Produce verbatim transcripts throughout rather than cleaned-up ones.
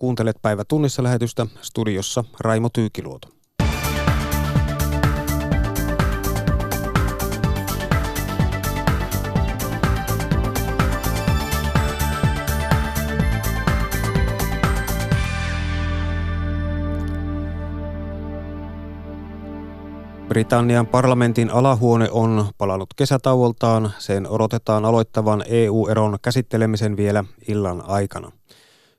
Kuuntelet Päivä tunnissa -lähetystä, studiossa Raimo Tyykiluoto. Britannian parlamentin alahuone on palannut kesätauoltaan. Sen odotetaan aloittavan E U-eron käsittelemisen vielä illan aikana.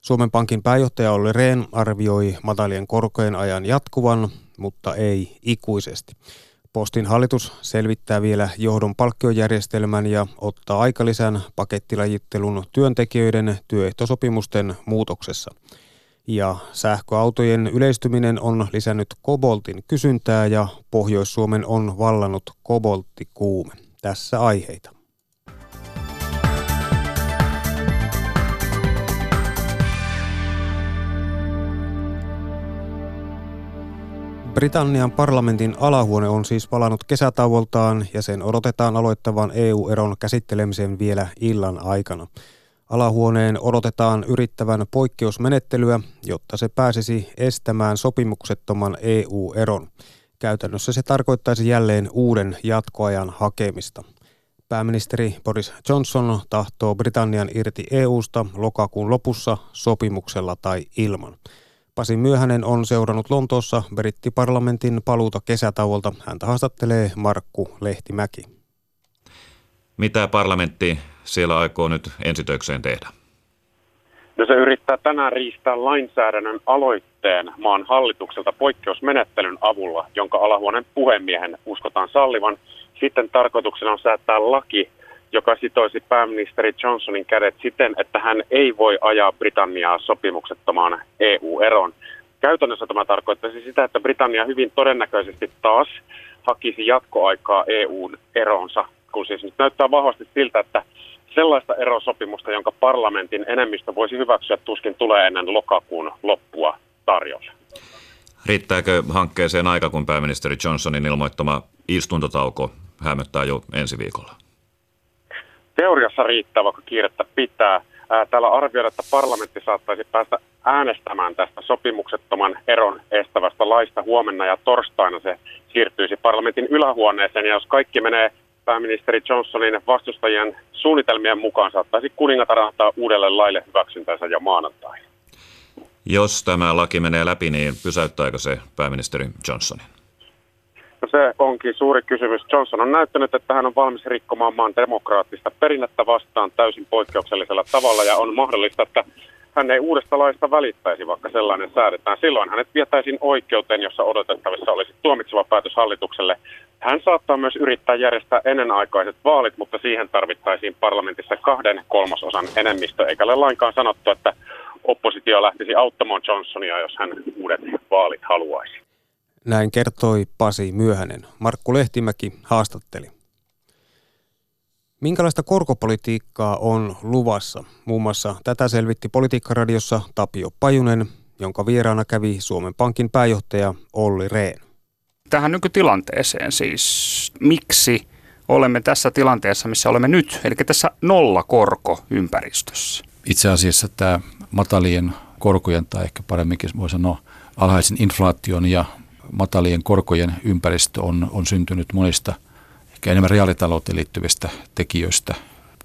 Suomen Pankin pääjohtaja Olle Rehn arvioi matalien korkojen ajan jatkuvan, mutta ei ikuisesti. Postin hallitus selvittää vielä johdon palkkiojärjestelmän ja ottaa aikalisän pakettilajittelun työntekijöiden työehtosopimusten muutoksessa. Ja sähköautojen yleistyminen on lisännyt koboltin kysyntää ja Pohjois-Suomen on vallannut kobolttikuume. Tässä aiheita. Britannian parlamentin alahuone on siis palannut kesätauoltaan ja sen odotetaan aloittavan E U-eron käsittelemisen vielä illan aikana. Alahuoneen odotetaan yrittävän poikkeusmenettelyä, jotta se pääsisi estämään sopimuksettoman E U-eron. Käytännössä se tarkoittaisi jälleen uuden jatkoajan hakemista. Pääministeri Boris Johnson tahtoo Britannian irti E U:sta lokakuun lopussa sopimuksella tai ilman. Pasi Myöhänen on seurannut Lontoossa brittiparlamentin paluuta kesätauolta. Häntä haastattelee Markku Lehtimäki. Mitä parlamentti siellä aikoo nyt ensitöikseen tehdä? No se yrittää tänään riistää lainsäädännön aloitteen maan hallitukselta poikkeusmenettelyn avulla, jonka alahuoneen puhemiehen uskotaan sallivan. Sitten tarkoituksena on säätää laki, joka sitoisi pääministeri Johnsonin kädet siten, että hän ei voi ajaa Britanniaa sopimuksettomaan E U-eroon. Käytännössä tämä tarkoittaisi sitä, että Britannia hyvin todennäköisesti taas hakisi jatkoaikaa E U-eroonsa, kun siis nyt näyttää vahvasti siltä, että sellaista erosopimusta, jonka parlamentin enemmistö voisi hyväksyä, tuskin tulee ennen lokakuun loppua tarjolla. Riittääkö hankkeeseen aika, kun pääministeri Johnsonin ilmoittama istuntotauko hämöttää jo ensi viikolla? Teoriassa riittää, vaikka kiirettä pitää. Täällä arvioidaan, että parlamentti saattaisi päästä äänestämään tästä sopimuksettoman eron estävästä laista huomenna ja torstaina se siirtyisi parlamentin ylähuoneeseen. Ja jos kaikki menee pääministeri Johnsonin vastustajien suunnitelmien mukaan, saattaisi kuningatar antaa uudelle laille hyväksyntänsä jo maanantaina. Jos tämä laki menee läpi, niin pysäyttääkö se pääministeri Johnsonin? No se onkin suuri kysymys. Johnson on näyttänyt, että hän on valmis rikkomaan maan demokraattista perinnettä vastaan täysin poikkeuksellisella tavalla, ja on mahdollista, että hän ei uudesta laista välittäisi, vaikka sellainen säädetään. Silloin hänet vietäisiin oikeuteen, jossa odotettavissa olisi tuomitseva päätös hallitukselle. Hän saattaa myös yrittää järjestää ennenaikaiset vaalit, mutta siihen tarvittaisiin parlamentissa kahden kolmasosan enemmistö, eikä ole lainkaan sanottu, että oppositio lähtisi auttamaan Johnsonia, jos hän uudet vaalit haluaisi. Näin kertoi Pasi Myöhänen. Markku Lehtimäki haastatteli. Minkälaista korkopolitiikkaa on luvassa? Muun muassa tätä selvitti Politiikkaradiossa Tapio Pajunen, jonka vieraana kävi Suomen Pankin pääjohtaja Olli Rehn. Tähän nykytilanteeseen siis, miksi olemme tässä tilanteessa, missä olemme nyt, eli tässä nollakorkoympäristössä? Itse asiassa tämä matalien korkojen, tai ehkä paremminkin voi sanoa alhaisen inflaation ja matalien korkojen ympäristö on, on syntynyt monista ehkä enemmän reaalitalouteen liittyvistä tekijöistä,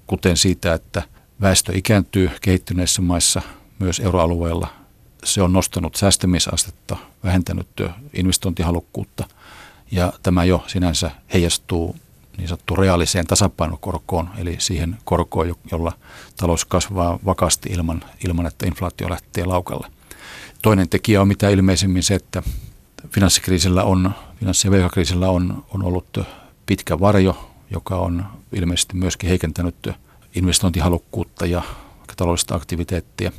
kuten siitä, että väestö ikääntyy kehittyneissä maissa, myös euroalueella. Se on nostanut säästämisastetta, vähentänyt investointihalukkuutta, ja tämä jo sinänsä heijastuu niin sanottuun reaaliseen tasapainokorkoon, eli siihen korkoon, jolla talous kasvaa vakaasti ilman, ilman että inflaatio lähtee laukalle. Toinen tekijä on mitä ilmeisemmin se, että finanssikriisillä on, finanssi- ja velkakriisillä on, on ollut pitkä varjo, joka on ilmeisesti myöskin heikentänyt investointihalukkuutta ja taloudellista aktiviteettia.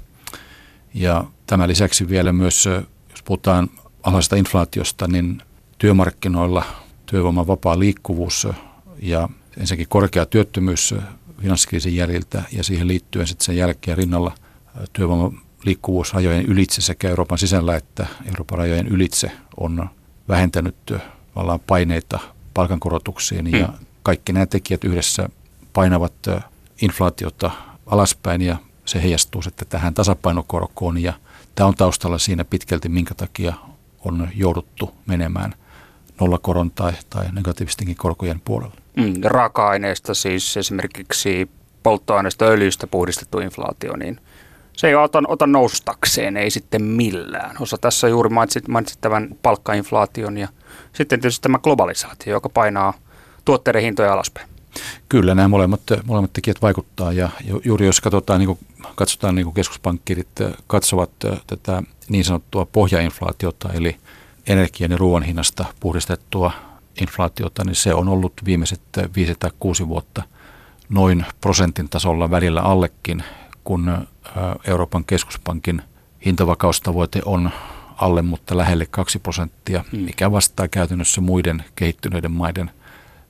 Ja tämän lisäksi vielä myös, jos puhutaan alhaisesta inflaatiosta, niin työmarkkinoilla työvoiman vapaa liikkuvuus ja ensinnäkin korkea työttömyys finanssikriisin jäljiltä ja siihen liittyen sitten sen jälkeen rinnalla työvoiman liikkuvuus rajojen ylitse sekä Euroopan sisällä että Euroopan rajojen ylitse on vähentänyt vallan paineita palkankorotuksiin ja kaikki nämä tekijät yhdessä painavat inflaatiota alaspäin ja se heijastuu sitten tähän tasapainokorkoon, ja tämä on taustalla siinä pitkälti, minkä takia on jouduttu menemään nollakoron tai, tai negatiivistenkin korkojen puolelle. Mm, raaka-aineista, siis esimerkiksi polttoaineista, öljystä puhdistettu inflaatio, niin se ei ota, ota noustakseen, ei sitten millään. Osa tässä juuri mainitsit, mainitsit tämän palkkainflaation ja sitten tietysti tämä globalisaatio, joka painaa tuotteiden hintoja alaspäin. Kyllä, nämä molemmat, molemmat tekijät vaikuttaa, ja juuri jos katsotaan, niin kuin, katsotaan, niin kuin keskuspankkirit katsovat tätä niin sanottua pohjainflaatiota, eli energian ja ruoan hinnasta puhdistettua inflaatiota, niin se on ollut viimeiset viisi tai kuusi vuotta noin prosentin tasolla, välillä allekin, kun Euroopan keskuspankin hintavakaustavoite on alle, mutta lähelle kaksi prosenttia, mikä vastaa käytännössä muiden kehittyneiden maiden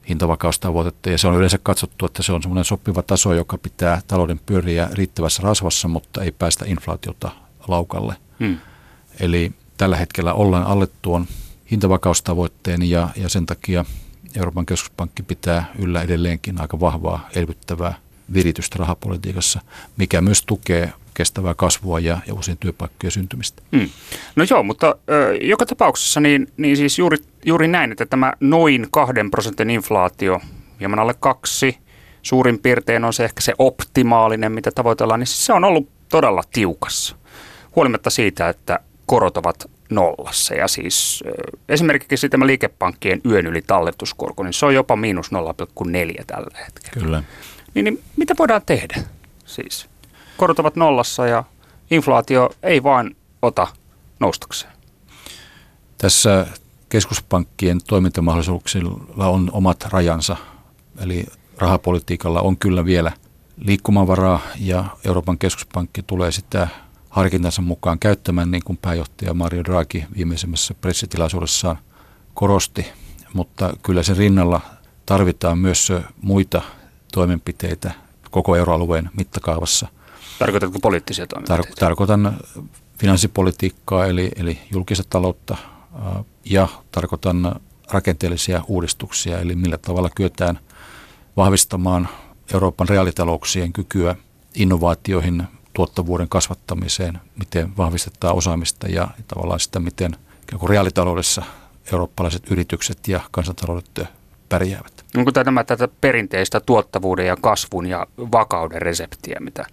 hintavakaustavoitetta, ja se on yleensä katsottu, että se on semmoinen sopiva taso, joka pitää talouden pyöriä riittävässä rasvassa, mutta ei päästä inflaatiota laukalle. Hmm. Eli tällä hetkellä ollaan alle tuon hintavakaustavoitteen, ja, ja sen takia Euroopan keskuspankki pitää yllä edelleenkin aika vahvaa elvyttävää viritystä rahapolitiikassa, mikä myös tukee kestävää kasvua ja, ja uusien työpaikkojen syntymistä. Hmm. No joo, mutta ö, joka tapauksessa niin, niin siis juuri, juuri näin, että tämä noin kahden prosentin inflaatio, hieman alle kaksi, suurin piirtein on se ehkä se optimaalinen, mitä tavoitellaan, niin siis se on ollut todella tiukassa, huolimatta siitä, että korot ovat nollassa. Ja siis ö, esimerkiksi tämä liikepankkien yön yli talletuskorko, niin se on jopa miinus nolla pilkku neljä tällä hetkellä. Kyllä. Niin, niin mitä voidaan tehdä siis? Korot ovat nollassa ja inflaatio ei vaan ota noustakseen. Tässä keskuspankkien toimintamahdollisuuksilla on omat rajansa, eli rahapolitiikalla on kyllä vielä liikkumavaraa, ja Euroopan keskuspankki tulee sitä harkintansa mukaan käyttämään, niin kuin pääjohtaja Mario Draghi viimeisimmässä pressitilaisuudessaan korosti, mutta kyllä sen rinnalla tarvitaan myös muita toimenpiteitä koko euroalueen mittakaavassa. Tarkoitatko poliittisia toimenpiteitä? Tarkoitan finanssipolitiikkaa, eli, eli julkista taloutta, ja tarkoitan rakenteellisia uudistuksia, eli millä tavalla kyetään vahvistamaan Euroopan reaalitalouksien kykyä innovaatioihin, tuottavuuden kasvattamiseen, miten vahvistetaan osaamista ja tavallaan sitä, miten reaalitaloudessa eurooppalaiset yritykset ja kansantaloudet pärjäävät. Onko tämä tätä perinteistä tuottavuuden ja kasvun ja vakauden reseptiä, mitä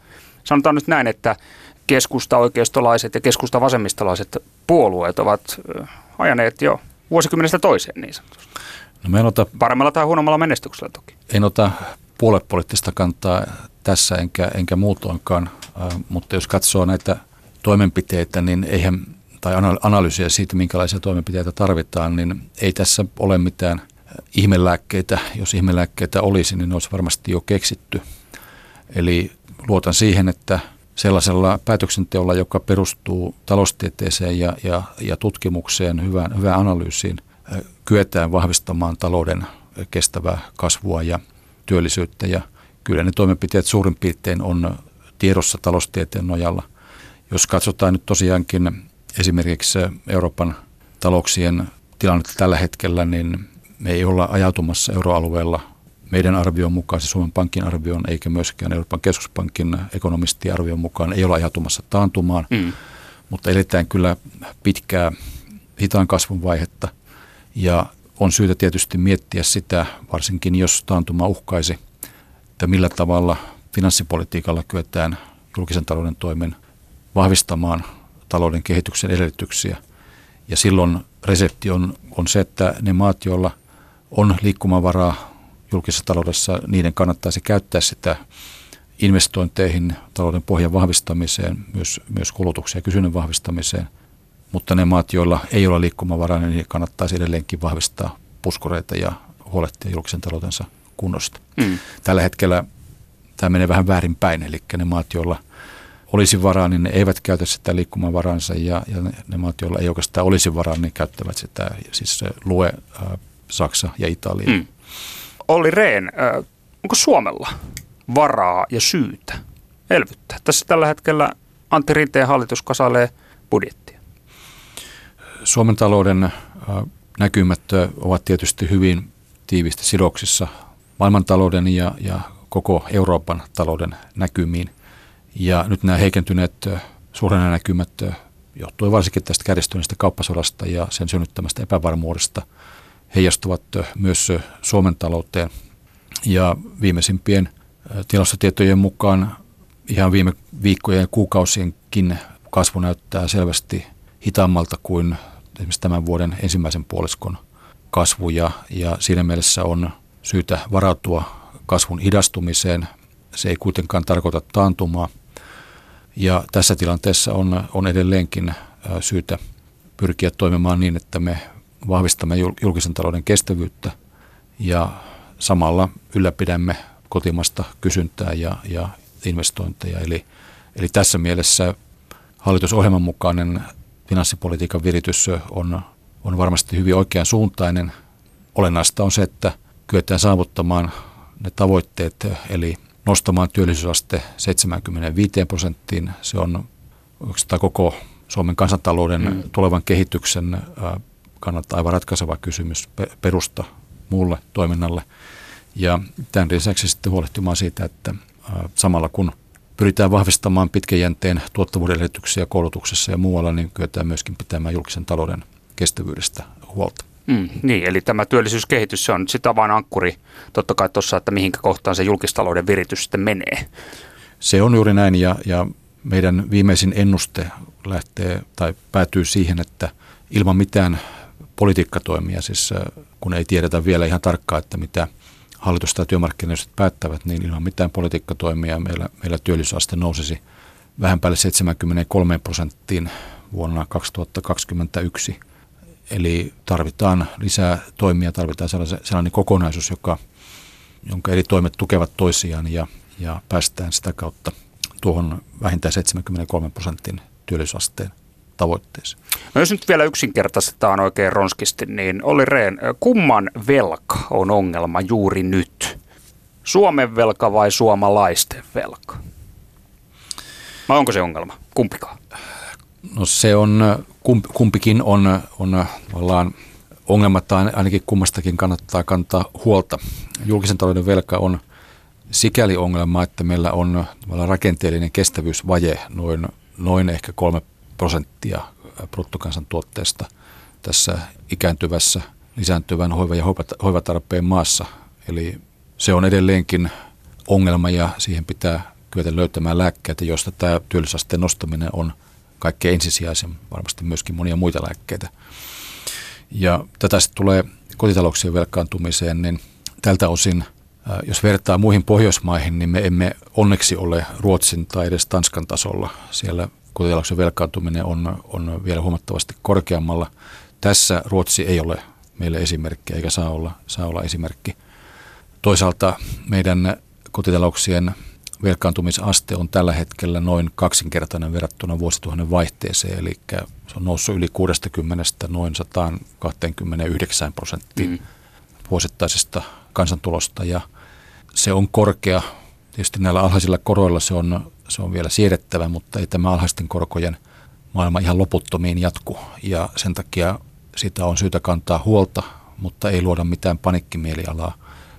sanotaan nyt näin, että keskusta-oikeistolaiset ja keskusta-vasemmistolaiset puolueet ovat ajaneet jo vuosikymmenestä toiseen niin sanotusti? No mä en ota, paremmalla tai huonommalla menestyksellä toki. En ota puoluepoliittista kantaa tässä enkä, enkä muutoinkaan, äh, mutta jos katsoo näitä toimenpiteitä, niin eihän, tai analyysiä siitä, minkälaisia toimenpiteitä tarvitaan, niin ei tässä ole mitään ihmelääkkeitä. Jos ihmelääkkeitä olisi, niin ne olisi varmasti jo keksitty. Eli luotan siihen, että sellaisella päätöksenteolla, joka perustuu taloustieteeseen ja, ja, ja tutkimukseen, hyvään, hyvään analyysiin, kyetään vahvistamaan talouden kestävää kasvua ja työllisyyttä. Ja kyllä ne toimenpiteet suurin piirtein on tiedossa taloustieteen nojalla. Jos katsotaan nyt tosiaankin esimerkiksi Euroopan talouksien tilannetta tällä hetkellä, niin me ei olla ajautumassa euroalueella meidän arvion mukaan, se Suomen Pankin arvion, eikä myöskään Euroopan keskuspankin ekonomistien arvion mukaan, ei ole ajautumassa taantumaan, mm. mutta eletään kyllä pitkää hitaan kasvun vaihetta, ja on syytä tietysti miettiä sitä, varsinkin jos taantuma uhkaisi, että millä tavalla finanssipolitiikalla kyetään julkisen talouden toimen vahvistamaan talouden kehityksen edellytyksiä, ja silloin resepti on, on se, että ne maat, joilla on liikkumavaraa julkisessa taloudessa, niiden kannattaisi käyttää sitä investointeihin, talouden pohjan vahvistamiseen, myös, myös kulutuksen ja kysynnän vahvistamiseen. Mutta ne maat, joilla ei ole liikkumavaraa, niin niiden kannattaisi edelleenkin vahvistaa puskureita ja huolehtia julkisen taloutensa kunnosta. Mm. Tällä hetkellä tämä menee vähän väärinpäin, eli ne maat, joilla olisi varaa, niin ne eivät käytä sitä liikkumavaransa, ja, ja ne maat, joilla ei oikeastaan olisi varaa, niin käyttävät sitä, siis lue äh, Saksa ja Italia. Mm. Olle Rehn, onko Suomella varaa ja syytä elvyttää? Tässä tällä hetkellä Antti Rinteen hallitus kasailee budjettia. Suomen talouden näkymät ovat tietysti hyvin tiiviisti sidoksissa maailmantalouden ja, ja koko Euroopan talouden näkymiin. Ja nyt nämä heikentyneet suhdannenäkymät johtuen varsinkin tästä kärjistyneestä kauppasodasta ja sen synnyttämästä epävarmuudesta heijastuvat myös Suomen talouteen. Ja viimeisimpien tilastotietojen mukaan ihan viime viikkojen ja kuukausienkin kasvu näyttää selvästi hitaammalta kuin esimerkiksi tämän vuoden ensimmäisen puoliskon kasvu. Ja, ja siinä mielessä on syytä varautua kasvun hidastumiseen. Se ei kuitenkaan tarkoita taantumaa. Ja tässä tilanteessa on, on edelleenkin syytä pyrkiä toimimaan niin, että me vahvistamme julkisen talouden kestävyyttä ja samalla ylläpidämme kotimaista kysyntää ja, ja investointeja. Eli, eli tässä mielessä hallitusohjelman mukainen finanssipolitiikan viritys on, on varmasti hyvin oikean suuntainen. Olennaista on se, että kyetään saavuttamaan ne tavoitteet, eli nostamaan työllisyysaste seitsemänkymmentäviisi prosenttiin. Se on oikeastaan koko Suomen kansantalouden mm. tulevan kehityksen kannalta aivan ratkaiseva kysymys, perusta muulle toiminnalle. Ja tämän lisäksi sitten huolehtimaan siitä, että samalla kun pyritään vahvistamaan pitkäjänteen tuottavuuden edellytyksiä koulutuksessa ja muualla, niin kyetään myöskin pitämään julkisen talouden kestävyydestä huolta. Mm, niin, eli tämä työllisyyskehitys, se on sitä vaan ankkuri totta kai tuossa, että mihinkä kohtaan se julkistalouden viritys sitten menee. Se on juuri näin, ja, ja meidän viimeisin ennuste lähtee tai päätyy siihen, että ilman mitään politiikkatoimia, siis kun ei tiedetä vielä ihan tarkkaan, että mitä hallitus tai työmarkkinajärjestöt päättävät, niin ilman mitään politiikkatoimia meillä, meillä työllisyysaste nousisi vähän päälle seitsemänkymmentäkolme prosenttiin vuonna kaksituhattakaksikymmentäyksi. Eli tarvitaan lisää toimia, tarvitaan sellainen kokonaisuus, joka, jonka eri toimet tukevat toisiaan ja, ja päästään sitä kautta tuohon vähintään seitsemänkymmentäkolme prosentin työllisyysasteen tavoitteeseen. No jos nyt vielä yksinkertaistetaan oikein ronskisti, niin Olle Rehn, kumman velka on ongelma juuri nyt? Suomen velka vai suomalaisten velka? Vai onko se ongelma? Kumpikaan? No se on, kumpikin on, on tavallaan ongelma, tai ainakin kummastakin kannattaa kantaa huolta. Julkisen talouden velka on sikäli ongelma, että meillä on rakenteellinen kestävyysvaje noin, noin ehkä kolme prosenttia bruttokansantuotteesta tässä ikääntyvässä, lisääntyvän hoiva- ja hoivatarpeen maassa. Eli se on edelleenkin ongelma ja siihen pitää kyetä löytämään lääkkeitä, joista tämä työllisyysasteen nostaminen on kaikkein ensisijaisen, varmasti myöskin monia muita lääkkeitä. Ja tätä sitten tulee kotitalouksien velkaantumiseen, niin tältä osin, jos vertaa muihin Pohjoismaihin, niin me emme onneksi ole Ruotsin tai edes Tanskan tasolla. Siellä kotitalouksien velkaantuminen on, on vielä huomattavasti korkeammalla. Tässä Ruotsi ei ole meille esimerkki, eikä saa olla, saa olla esimerkki. Toisaalta meidän kotitalouksien velkaantumisaste on tällä hetkellä noin kaksinkertainen verrattuna vuosituhannen vaihteeseen, eli se on noussut yli kuudestakymmenestä noin sataakaksikymmentäyhdeksään prosenttiin mm. vuosittaisesta kansantulosta, ja se on korkea. Tietysti näillä alhaisilla koroilla se on, se on vielä siedettävä, mutta ei tämä alhaisten korkojen maailma ihan loputtomiin jatku, ja sen takia sitä on syytä kantaa huolta, mutta ei luoda mitään panikkimielialaa,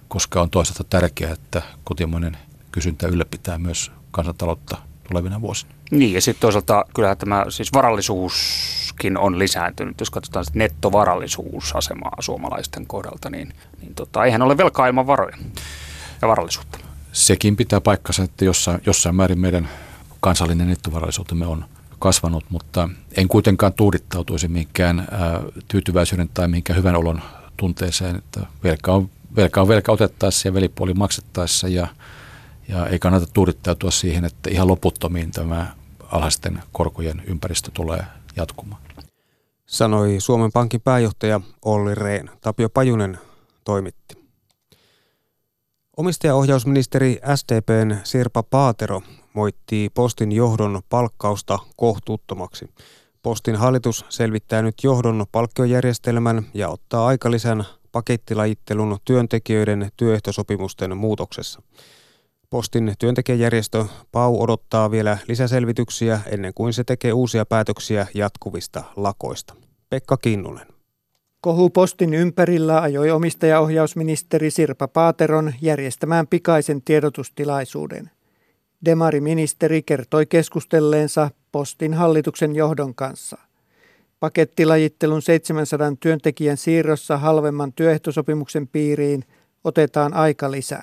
koska on toisaalta tärkeää, että kotimainen kysyntä ylläpitää myös kansantaloutta tulevina vuosina. Niin, ja sitten toisaalta kyllähän tämä siis varallisuuskin on lisääntynyt. Jos katsotaan sitä nettovarallisuusasemaa suomalaisten kohdalta, niin, niin tota, eihän ole velkaa ilman varoja ja varallisuutta. Sekin pitää paikkansa, että jossain, jossain määrin meidän kansallinen nettovarallisuutemme on kasvanut, mutta en kuitenkaan tuudittautuisi mihinkään äh, tyytyväisyyden tai mihinkään hyvän olon tunteeseen. Että velka on velka, on velka otettaessa ja velipuoli maksettaessa ja Ja ei kannata tuudittautua siihen, että ihan loputtomiin tämä alhaisten korkojen ympäristö tulee jatkumaan. Sanoi Suomen Pankin pääjohtaja Olle Rehn. Tapio Pajunen toimitti. Omistajaohjausministeri S D P:n Sirpa Paatero moitti Postin johdon palkkausta kohtuuttomaksi. Postin hallitus selvittää nyt johdon palkkiojärjestelmän ja ottaa aikalisän pakettilajittelun työntekijöiden työehtosopimusten muutoksessa. Postin työntekijäjärjestö P A U odottaa vielä lisäselvityksiä ennen kuin se tekee uusia päätöksiä jatkuvista lakoista. Pekka Kinnunen. Kohu Postin ympärillä ajoi omistajaohjausministeri Sirpa Paateron järjestämään pikaisen tiedotustilaisuuden. Demariministeri kertoi keskustelleensa Postin hallituksen johdon kanssa. Pakettilajittelun seitsemänsataa työntekijän siirrossa halvemman työehtosopimuksen piiriin otetaan aikalisä.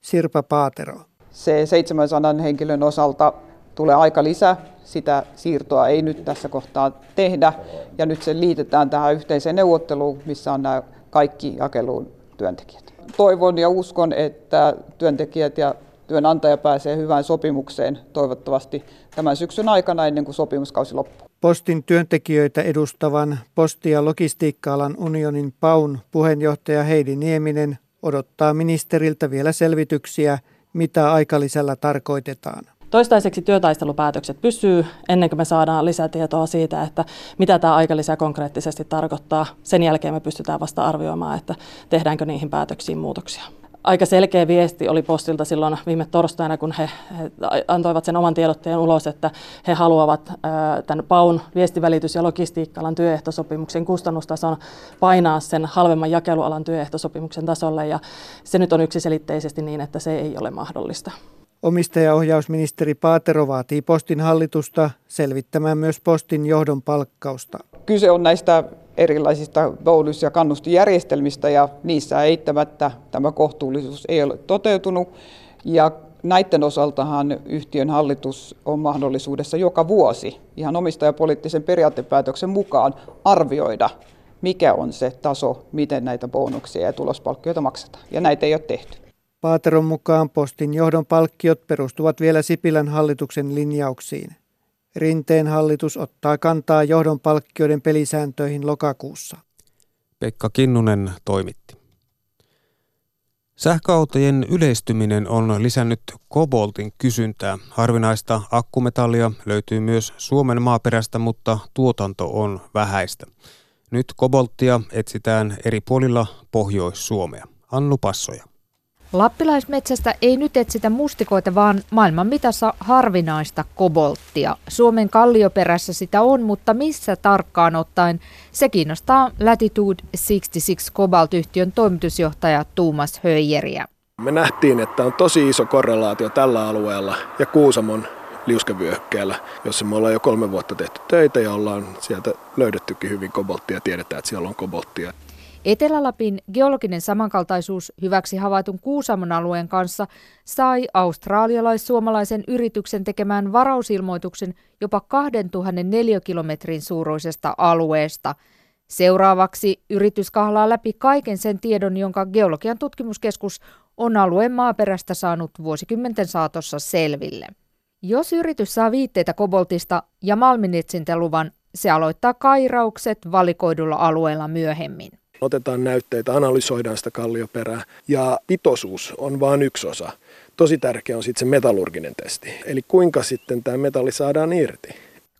Sirpa Paatero. Se seitsemänsataa henkilön osalta tulee aikalisä. Sitä siirtoa ei nyt tässä kohtaa tehdä. Ja nyt se liitetään tähän yhteiseen neuvotteluun, missä on nämä kaikki jakeluun työntekijät. Toivon ja uskon, että työntekijät ja työnantaja pääsee hyvään sopimukseen toivottavasti tämän syksyn aikana ennen kuin sopimuskausi loppuu. Postin työntekijöitä edustavan posti- ja logistiikka-alan unionin P A U:n puheenjohtaja Heidi Nieminen odottaa ministeriltä vielä selvityksiä, mitä aikalisällä tarkoitetaan. Toistaiseksi työtaistelupäätökset pysyy ennen kuin me saadaan lisätietoa siitä, että mitä tämä aikalisä konkreettisesti tarkoittaa. Sen jälkeen me pystytään vasta arvioimaan, että tehdäänkö niihin päätöksiin muutoksia. Aika selkeä viesti oli Postilta silloin viime torstaina, kun he antoivat sen oman tiedotteen ulos, että he haluavat tämän P A U:n viestivälitys- ja logistiikka-alan työehtosopimuksen kustannustason painaa sen halvemman jakelualan työehtosopimuksen tasolle, ja se nyt on yksiselitteisesti niin, että se ei ole mahdollista. Omistajaohjausministeri Paatero vaatii Postin hallitusta selvittämään myös Postin johdon palkkausta. Kyse on näistä erilaisista bonus- ja kannustinjärjestelmistä, ja niissä eittämättä tämä kohtuullisuus ei ole toteutunut. Ja näiden osaltahan yhtiön hallitus on mahdollisuudessa joka vuosi ihan omistajapoliittisen periaatepäätöksen mukaan arvioida, mikä on se taso, miten näitä bonuksia ja tulospalkkioita maksetaan. Ja näitä ei ole tehty. Paateron mukaan Postin johdon palkkiot perustuvat vielä Sipilän hallituksen linjauksiin. Rinteen hallitus ottaa kantaa johdon palkkioiden pelisääntöihin lokakuussa. Pekka Kinnunen toimitti. Sähköautojen yleistyminen on lisännyt koboltin kysyntää. Harvinaista akkumetallia löytyy myös Suomen maaperästä, mutta tuotanto on vähäistä. Nyt kobolttia etsitään eri puolilla Pohjois-Suomea. Annu Passoja. Lappilaismetsästä ei nyt etsitä mustikoita, vaan maailman mitassa harvinaista kobolttia. Suomen kallioperässä sitä on, mutta missä tarkkaan ottaen? Se kiinnostaa Latitude kuusikymmentäkuusi Cobalt-yhtiön toimitusjohtaja Tuomas Höijeriä. Me nähtiin, että on tosi iso korrelaatio tällä alueella ja Kuusamon liuskevyöhykkeellä, jossa me ollaan jo kolme vuotta tehty töitä ja ollaan sieltä löydettykin hyvin kobolttia ja tiedetään, että siellä on kobolttia. Etelä-Lapin geologinen samankaltaisuus hyväksi havaitun Kuusamon alueen kanssa sai australialais-suomalaisen yrityksen tekemään varausilmoituksen jopa kaksituhatta neliökilometrin suuruisesta alueesta. Seuraavaksi yritys kahlaa läpi kaiken sen tiedon, jonka Geologian tutkimuskeskus on alueen maaperästä saanut vuosikymmenten saatossa selville. Jos yritys saa viitteitä koboltista ja malminetsintäluvan, se aloittaa kairaukset valikoidulla alueella myöhemmin. Otetaan näytteitä, analysoidaan sitä kallioperää ja pitoisuus on vain yksi osa. Tosi tärkeä on sitten se metallurginen testi, eli kuinka sitten tämä metalli saadaan irti.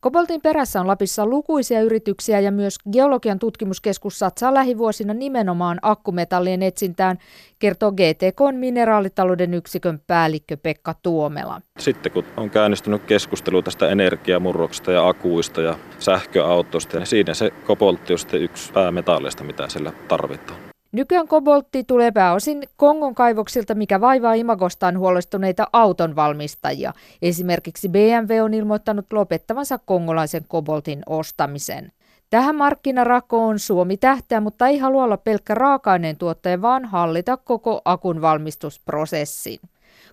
Koboltin perässä on Lapissa lukuisia yrityksiä ja myös Geologian tutkimuskeskus satsaa lähivuosina nimenomaan akkumetallien etsintään, kertoo G T K:n mineraalitalouden yksikön päällikkö Pekka Tuomela. Sitten kun on käynnistynyt keskustelu tästä energiamurroksesta ja akuista ja sähköautoista, niin siinä se koboltti on sitten yksi päämetalleista, mitä sillä tarvitaan. Nykyään koboltti tulee pääosin Kongon kaivoksilta, mikä vaivaa imagostaan huolestuneita autonvalmistajia. Esimerkiksi B M W on ilmoittanut lopettavansa kongolaisen koboltin ostamisen. Tähän markkinarakoon Suomi tähtää, mutta ei halua olla pelkkä raaka-aineen tuottaja, vaan hallita koko akun valmistusprosessin.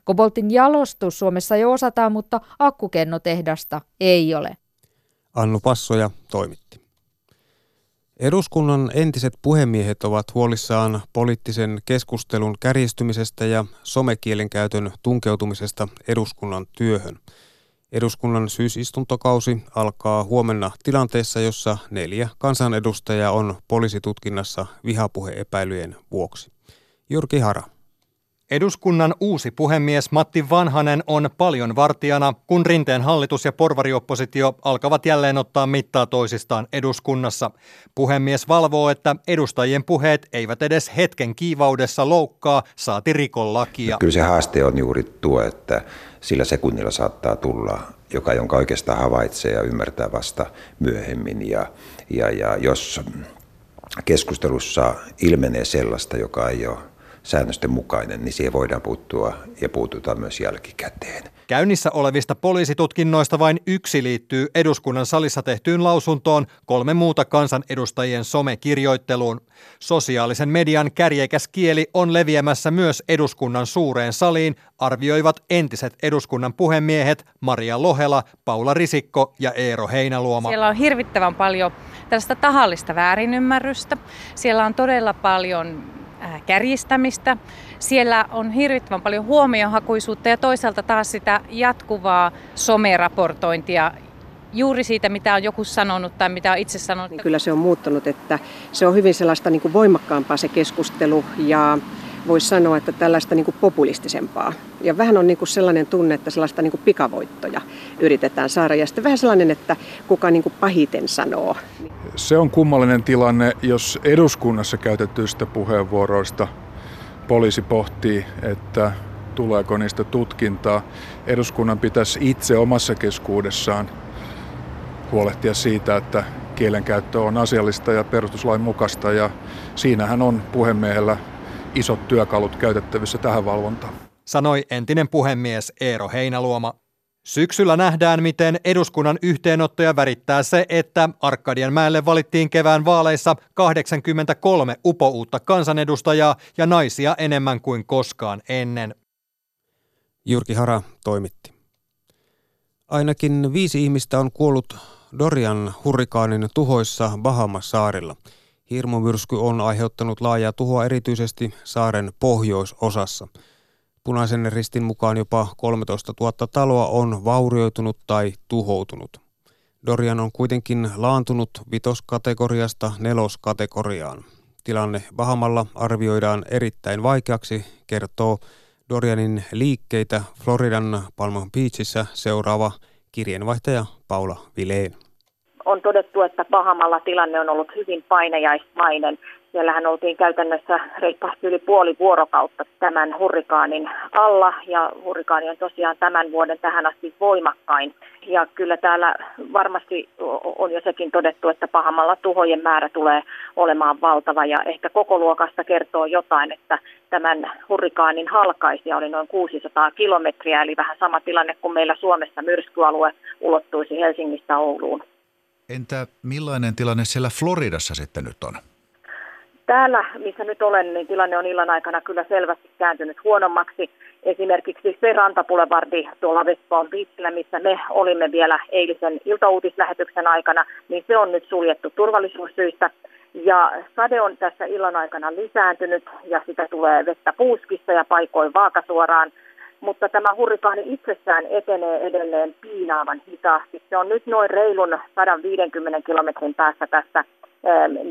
Koboltin jalostus Suomessa jo osataan, mutta akkukennotehdasta ei ole. Annu Passoja toimitti. Eduskunnan entiset puhemiehet ovat huolissaan poliittisen keskustelun kärjistymisestä ja somekielen käytön tunkeutumisesta eduskunnan työhön. Eduskunnan syysistuntokausi alkaa huomenna tilanteessa, jossa neljä kansanedustajaa on poliisitutkinnassa vihapuhe-epäilyjen vuoksi. Jyrki Hara. Eduskunnan uusi puhemies Matti Vanhanen on paljon vartijana, kun Rinteen hallitus ja porvarioppositio alkavat jälleen ottaa mittaa toisistaan eduskunnassa. Puhemies valvoo, että edustajien puheet eivät edes hetken kiivaudessa loukkaa, saati rikollakia. Kyllä se haaste on juuri tuo, että sillä sekunnilla saattaa tulla, joka jonka oikeastaan havaitsee ja ymmärtää vasta myöhemmin. Ja, ja, ja jos keskustelussa ilmenee sellaista, joka ei ole säännösten mukainen, niin siihen voidaan puuttua ja puututaan myös jälkikäteen. Käynnissä olevista poliisitutkinnoista vain yksi liittyy eduskunnan salissa tehtyyn lausuntoon, kolme muuta kansanedustajien somekirjoitteluun. Sosiaalisen median kärjekäs kieli on leviämässä myös eduskunnan suureen saliin, arvioivat entiset eduskunnan puhemiehet Maria Lohela, Paula Risikko ja Eero Heinaluoma. Siellä on hirvittävän paljon tällaista tahallista väärinymmärrystä. Siellä on todella paljon kärjistämistä. Siellä on hirvittävän paljon huomionhakuisuutta ja toisaalta taas sitä jatkuvaa someraportointia juuri siitä, mitä on joku sanonut tai mitä on itse sanonut. Niin kyllä se on muuttunut, että se on hyvin sellaista niin kuin voimakkaampaa se keskustelu ja voisi sanoa, että tällaista niin kuin populistisempaa. Ja vähän on niin kuin sellainen tunne, että sellaista niin kuin pikavoittoja yritetään saada ja sitten vähän sellainen, että kuka niin kuin pahiten sanoo. Se on kummallinen tilanne, jos eduskunnassa käytetyistä puheenvuoroista poliisi pohtii, että tuleeko niistä tutkintaa. Eduskunnan pitäisi itse omassa keskuudessaan huolehtia siitä, että kielenkäyttö on asiallista ja perustuslain mukaista ja siinähän on puhemiehellä isot työkalut käytettävissä tähän valvontaan. Sanoi entinen puhemies Eero Heinaluoma. Syksyllä nähdään, miten eduskunnan yhteenottoja värittää se, että Arkadianmäelle valittiin kevään vaaleissa kahdeksankymmentäkolme upouutta kansanedustajaa ja naisia enemmän kuin koskaan ennen. Jyrki Hara toimitti. Ainakin viisi ihmistä on kuollut Dorian hurrikaanin tuhoissa Bahamasaarilla. Hirmumyrsky on aiheuttanut laajaa tuhoa erityisesti saaren pohjoisosassa. Punaisen ristin mukaan jopa kolmetoistatuhatta taloa on vaurioitunut tai tuhoutunut. Dorian on kuitenkin laantunut vitoskategoriasta neloskategoriaan. Tilanne Bahamalla arvioidaan erittäin vaikeaksi, kertoo Dorianin liikkeitä Floridan Palm Beachissä seuraava kirjeenvaihtaja Paula Vilén. On todettu, että Bahamalla tilanne on ollut hyvin painajaismainen. Siellähän oltiin käytännössä reippaasti yli puoli vuorokautta tämän hurrikaanin alla ja hurrikaani on tosiaan tämän vuoden tähän asti voimakkain. Ja kyllä täällä varmasti on jo sekin todettu, että Bahamalla tuhojen määrä tulee olemaan valtava ja ehkä koko luokasta kertoo jotain, että tämän hurrikaanin halkaisija oli noin kuusisataa kilometriä, eli vähän sama tilanne kuin meillä Suomessa myrskyalue ulottuisi Helsingistä Ouluun. Entä millainen tilanne siellä Floridassa sitten nyt on? Täällä, missä nyt olen, niin tilanne on illan aikana kyllä selvästi kääntynyt huonommaksi. Esimerkiksi se rantapulevardi tuolla West Palm Beachillä, missä me olimme vielä eilisen iltauutislähetyksen aikana, niin se on nyt suljettu turvallisuussyistä. Ja sade on tässä illan aikana lisääntynyt ja sitä tulee vettä puuskissa ja paikoin vaakasuoraan. Mutta tämä hurrikaani itsessään etenee edelleen piinaavan hitaasti. Se on nyt noin reilun sata viisikymmentä kilometrin päässä tässä,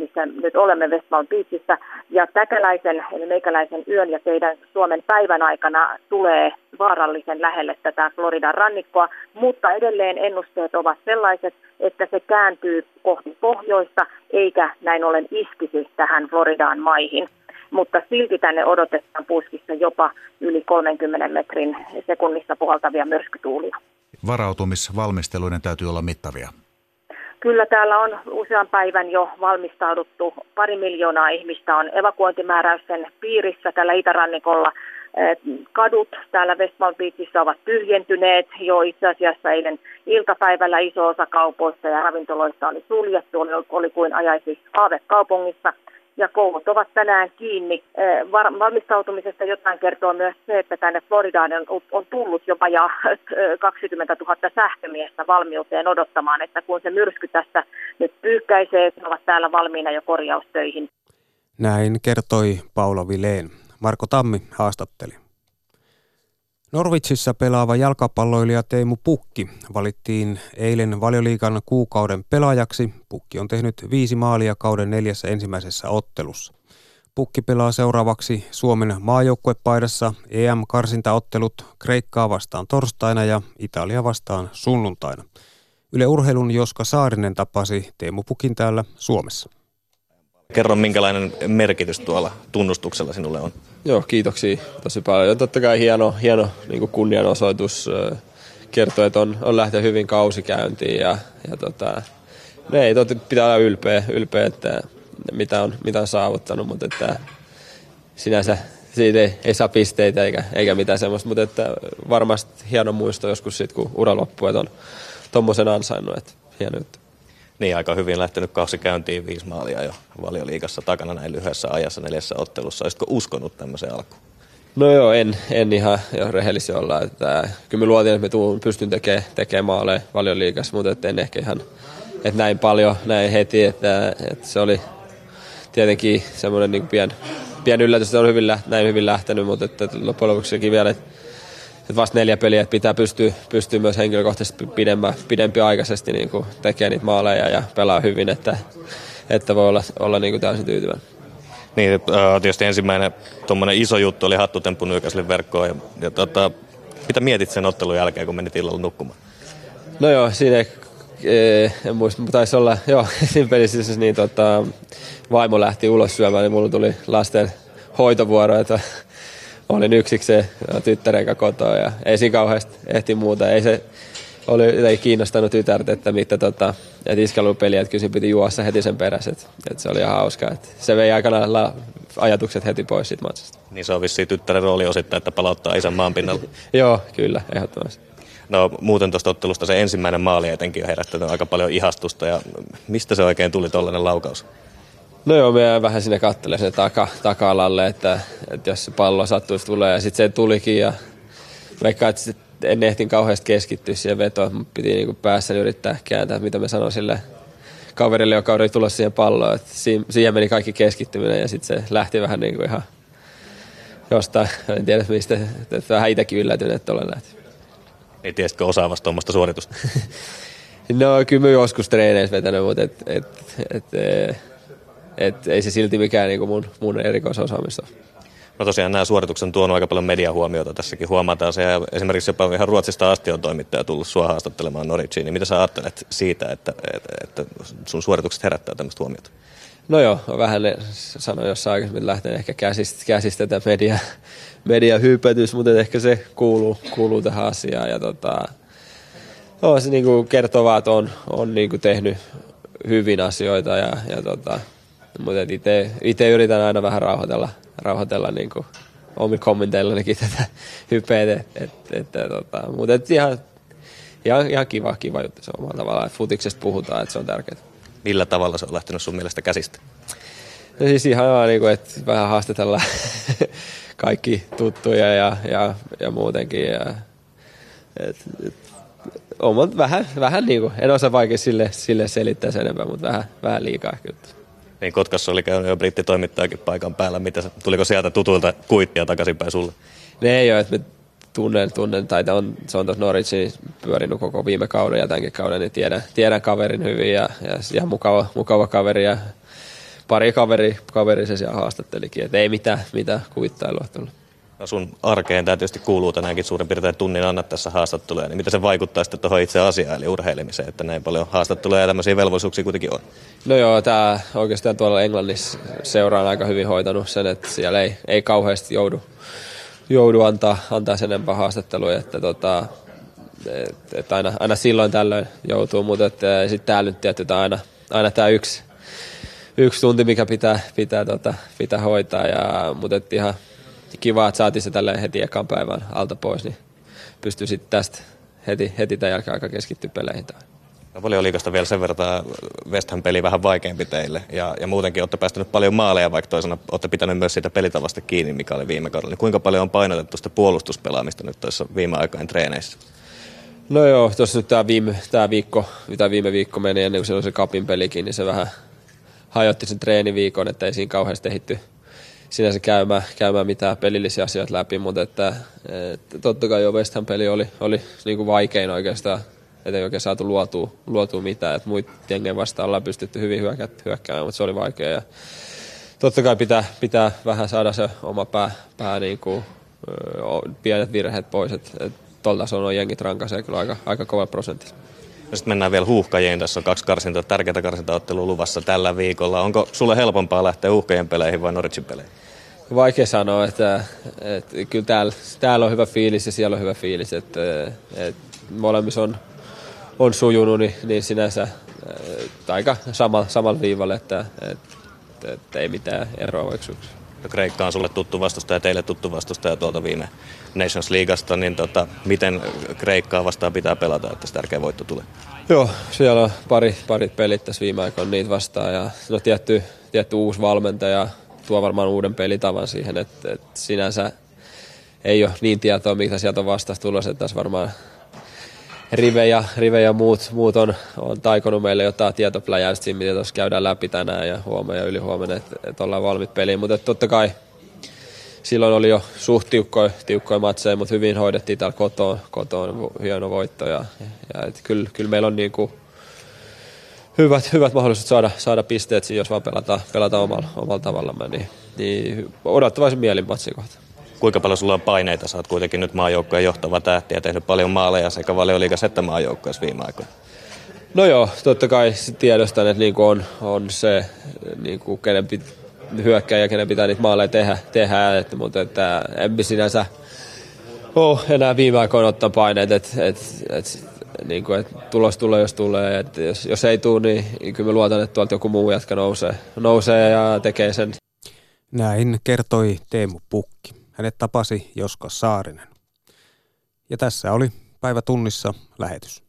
missä nyt olemme West Palm Beachissä. Ja täkäläisen, eli meikäläisen yön ja teidän Suomen päivän aikana tulee vaarallisen lähelle tätä Floridan rannikkoa. Mutta edelleen ennusteet ovat sellaiset, että se kääntyy kohti pohjoista, eikä näin ollen iskisi tähän Floridaan maihin. Mutta silti tänne odotetaan puskissa jopa yli kolmenkymmenen metrin sekunnissa puhaltavia myrskytuulia. Varautumisvalmisteluiden täytyy olla mittavia. Kyllä täällä on usean päivän jo valmistauduttu. Pari miljoonaa ihmistä on evakuointimääräyksen piirissä tällä itärannikolla. Kadut täällä West Palm Beachissä ovat tyhjentyneet jo itse asiassa eilen iltapäivällä. Iso osa kaupoista ja ravintoloista oli suljettu, oli kuin ajaisi aavekaupungissa. Ja koulut ovat tänään kiinni. Valmistautumisesta jotain kertoo myös se, että tänne Floridaan on tullut jopa ja kaksikymmentätuhatta sähkömiestä valmiuteen odottamaan, että kun se myrsky tästä nyt pyyhkäisee, he ovat täällä valmiina jo korjaustöihin. Näin kertoi Paula Vilén. Marko Tammi haastatteli. Norwichissa pelaava jalkapalloilija Teemu Pukki valittiin eilen Valioliigan kuukauden pelaajaksi. Pukki on tehnyt viisi maalia kauden neljässä ensimmäisessä ottelussa. Pukki pelaa seuraavaksi Suomen maajoukkuepaidassa E M-karsintaottelut Kreikkaa vastaan torstaina ja Italia vastaan sunnuntaina. Yle Urheilun Joska Saarinen tapasi Teemu Pukin täällä Suomessa. Kerro, minkälainen merkitys tuolla tunnustuksella sinulle on? Joo, kiitoksia tosi paljon. Totta kai hieno, hieno niin kunnianosoitus kertoa, että on, on lähtenyt hyvin kausikäyntiin. Ja, ja tota, ne ei totta, pitää olla ylpeä, ylpeä että mitä, on, mitä on saavuttanut, mutta että sinänsä siitä ei, ei saa pisteitä eikä, eikä mitään semmoista, mutta että varmasti hieno muisto joskus siitä, kun ura loppuu, että on tommosen ansainnut, että hieno juttu. Niin, aika hyvin lähtenyt kausi käyntiin, viisi maalia jo Valioliigassa takana näin lyhyessä ajassa neljässä ottelussa. Olisitko uskonut tämmöiseen alkuun? No joo, en, en ihan rehellisiä olla. Että, kyllä me luotiin, että me tuun, pystyn tekemään tekee maaleja Valioliigassa, mutta en ehkä ihan että näin paljon, näin heti. Että, että se oli tietenkin semmoinen niin pieni, pieni yllätys, että on hyvin, näin hyvin lähtenyt, mutta että loppujen lopuksikin vielä, että, että vasta neljä peliä, että pitää pystyä, pystyä myös henkilökohtaisesti pidemmä, pidempiaikaisesti niin kuin tekemään niitä maaleja ja pelaa hyvin, että, että voi olla, olla niin kuin täysin tyytyväinen. Niin, tietysti ensimmäinen tuommoinen iso juttu oli hattutemppu Newcastlen verkkoon. Ja, ja, tota, mitä mietit sen ottelun jälkeen, kun menit illalla nukkumaan? No joo, siinä ei, en muista, mutta taisi olla, joo, siinä pelissä niin, tota, vaimo lähti ulos syömään, niin mulla tuli lasten hoitovuoro, että olin yksikseen tyttären kanssa kotoa ja ei siinä kauheasti ehti muuta. Ei se oli kiinnostanut tytärtä, että mitä tota, et iskelupeliä, että kyllä siinä piti juossa heti sen perässä, että et se oli ihan hauskaa. Et se vei aikanaan la- ajatukset heti pois siitä matsasta. Niin se on vissiin tyttären rooli osittain, että palauttaa isän maan pinnalle. Joo, kyllä, ehdottomasti. No muuten tuosta ottelusta se ensimmäinen maali etenkin on herättänyt aika paljon ihastusta ja mistä se oikein tuli tollainen laukaus? No joo, me vähän sinne kattelemaan sinne taka, taka-alalle, että, että jos se pallo sattuisi tulee ja sitten se tulikin ja vaikka et en ehtin kauheasti keskittyä siihen vetoon, mutta piti niinku päässäni yrittää kääntää, mitä me sanoin sille kaverille, joka oli tulossa siihen palloon, että siihen meni kaikki keskittyminen ja sitten se lähti vähän niinku ihan jostain, en tiedä mistä, että vähän itsekin yllätynyt, että olen lähti. Ei tiesitkö osaavasta tuommoista suoritusta? No kyllä mä joskus treeneissä vetänyt, mutta et, et, et, et, et, ei se silti mikään niinku mun, mun erikoisosaamista ole. No tosiaan nämä suoritukset on tuonut aika paljon mediahuomiota tässäkin, huomataan se. Ja esimerkiksi jopa ihan Ruotsista asti on toimittaja tullut sua haastattelemaan Norwichiin. Niin mitä sä ajattelet siitä, että, että, että sun suoritukset herättää tämmöistä huomiota? No joo, vähän sanoin jossain aikaisemmin, lähtee ehkä käsistä, käsistä tätä media, mediahypätys, mutta ehkä se kuuluu, kuuluu tähän asiaan. Ja tota, no, se niinku kertoo vaan, että on, on niinku tehnyt hyvin asioita, ja, ja tota, mutta itse yritän aina vähän rauhoitella. rauhoitella niin kuin omilla kommenteillanikin tätä hypeitä. Tota, mutta ihan, ihan, ihan kiva, kiva juttu se omalla tavallaan, että futiksesta puhutaan, että se on tärkeää. Millä tavalla se on lähtenyt sun mielestä käsistä? No siis ihan niin kuin, että vähän haastatellaan kaikki tuttuja ja, ja, ja muutenkin. Ja, et, et, on, vähän, vähän niin kuin, en osaa vaikea sille, sille selittää sen enempää, mutta vähän, vähän liikaa juttu. Niin Kotkassa oli käynyt jo brittitoimittajakin paikan päällä. Mitä, tuliko sieltä tutuilta kuittia takaisinpäin sulle? Ne ei ole, että me tunnen, tunnen tai on, se on tuossa Norwichin pyörinyt koko viime kauden ja tämänkin kauden, niin tiedän, tiedän kaverin hyvin ja, ja, ja mukava, mukava kaveri ja pari kaveri, kaveri se siellä haastattelikin, että ei mitään, mitään kuittailua tullut. No sun arkeen tämä tietysti kuuluu tänäänkin suurin piirtein tunnin annat tässä haastatteluja, niin mitä se vaikuttaa sitten tuohon itse asiaan, eli urheilemiseen, että näin paljon haastatteluja ja tämmöisiä velvollisuuksia kuitenkin on? No joo, tämä oikeastaan tuolla Englannissa seuraan aika hyvin hoitanut sen, että siellä ei, ei kauheasti joudu, joudu antaa, antaa sen enempää haastatteluja, että tota, et, et aina, aina silloin tällöin joutuu, mutta sitten täällä nyt tietysti aina, aina tämä yksi, yksi tunti, mikä pitää, pitää, tota, pitää hoitaa, ja, mutta et ihan... Kiva, että saatiin se tälleen heti ekan päivän alta pois, niin pystyy sitten tästä heti, heti tämän jälkeen aika keskittyä peleihin. No, Valioliigasta vielä sen verran, West Ham peli vähän vaikeampi teille ja, ja muutenkin olette päästänyt paljon maaleja, vaikka toisena olette pitänyt myös siitä pelitavasta kiinni, mikä oli viime kaudella. Niin kuinka paljon on painotettu sitä puolustuspelaamista nyt tuossa viime aikojen treeneissä? No joo, tuossa nyt tämä viime, tää viikko, mitä viime viikko meni ennen kuin se oli se Cupin pelikin, niin se vähän hajotti sen treeniviikon, että ei siinä kauheasti ehitty sinänsä käymään, käymään mitään pelillisiä asioita läpi, mutta että, että totta kai jo West Ham-peli oli, oli niin kuin vaikein oikeastaan, ettei oikein saatu luotua, luotua mitään, että muita jengejä vastaan ollaan pystytty hyvin hyökkäämään, mutta se oli vaikea. Ja totta kai pitää, pitää vähän saada se oma pää, pää niin kuin, pienet virheet pois, että, että tuolla tasolla on jengit rankaisee kyllä aika, aika kova prosentti. No sitten mennään vielä huuhkajiin. Tässä on kaksi karsintaa, tärkeää karsintaottelua luvassa tällä viikolla. Onko sulle helpompaa lähteä huuhkajien peleihin vai Norwichin peleihin? Vaikea sanoa, että, että kyllä täällä, täällä on hyvä fiilis ja siellä on hyvä fiilis. Että, että molemmissa on, on sujunut niin, niin sinänsä aika sama, samalla viivalla, että, että, että ei mitään eroa vaikka. Kreikka on sulle tuttu vastustaja ja teille tuttu vastustaja tuolta viime Nations Leagueasta, niin tota, miten Kreikkaa vastaan pitää pelata, että se tärkeä voitto tulee? Joo, siellä on pari, pari pelit tässä viime aikoina niitä vastaan ja no, tietty, tietty uusi valmentaja tuo varmaan uuden pelitavan siihen, että, että sinänsä ei ole niin tietoa, mitä sieltä on vastaan tulossa, että tässä varmaan Rive ja, Rive ja muut, muut on, on taikonut meille jotain tietopläjäystä, mitä tuossa käydään läpi tänään ja huomenna ja ylihuomenna, että et ollaan valmiit peliin. Mutta totta kai silloin oli jo suht tiukkoja, tiukkoja matseja, mutta hyvin hoidettiin täällä kotoon, kotoon hieno voitto. Ja, ja kyllä kyl meillä on niinku hyvät, hyvät mahdollisuudet saada, saada pisteet, jos vaan pelataan, pelataan omalla, omalla tavallamme. Niin, niin odottavaisin mielin matsin kohta. Kuinka paljon sulla on paineita? Sä oot kuitenkin nyt maajoukkojen johtava tähti ja tehnyt paljon maaleja sekä Valioliigassa että maajoukkoissa viime aikoina. No joo, totta kai tiedostan, että niinku on, on se, niinku kenen pit, hyökkää ja kenen pitää niitä maaleja tehdä, tehdä että, mutta että en sinänsä ole enää viime aikoina ottanut paineet, että et, et, niinku, et tulos tulee, jos tulee. Et jos, jos ei tule, niin kyllä mä luotan, että tuolta joku muu jatka nousee, nousee ja tekee sen. Näin kertoi Teemu Pukki. Hänet tapasi Joska Saarinen. Ja tässä oli Päivä tunnissa lähetys.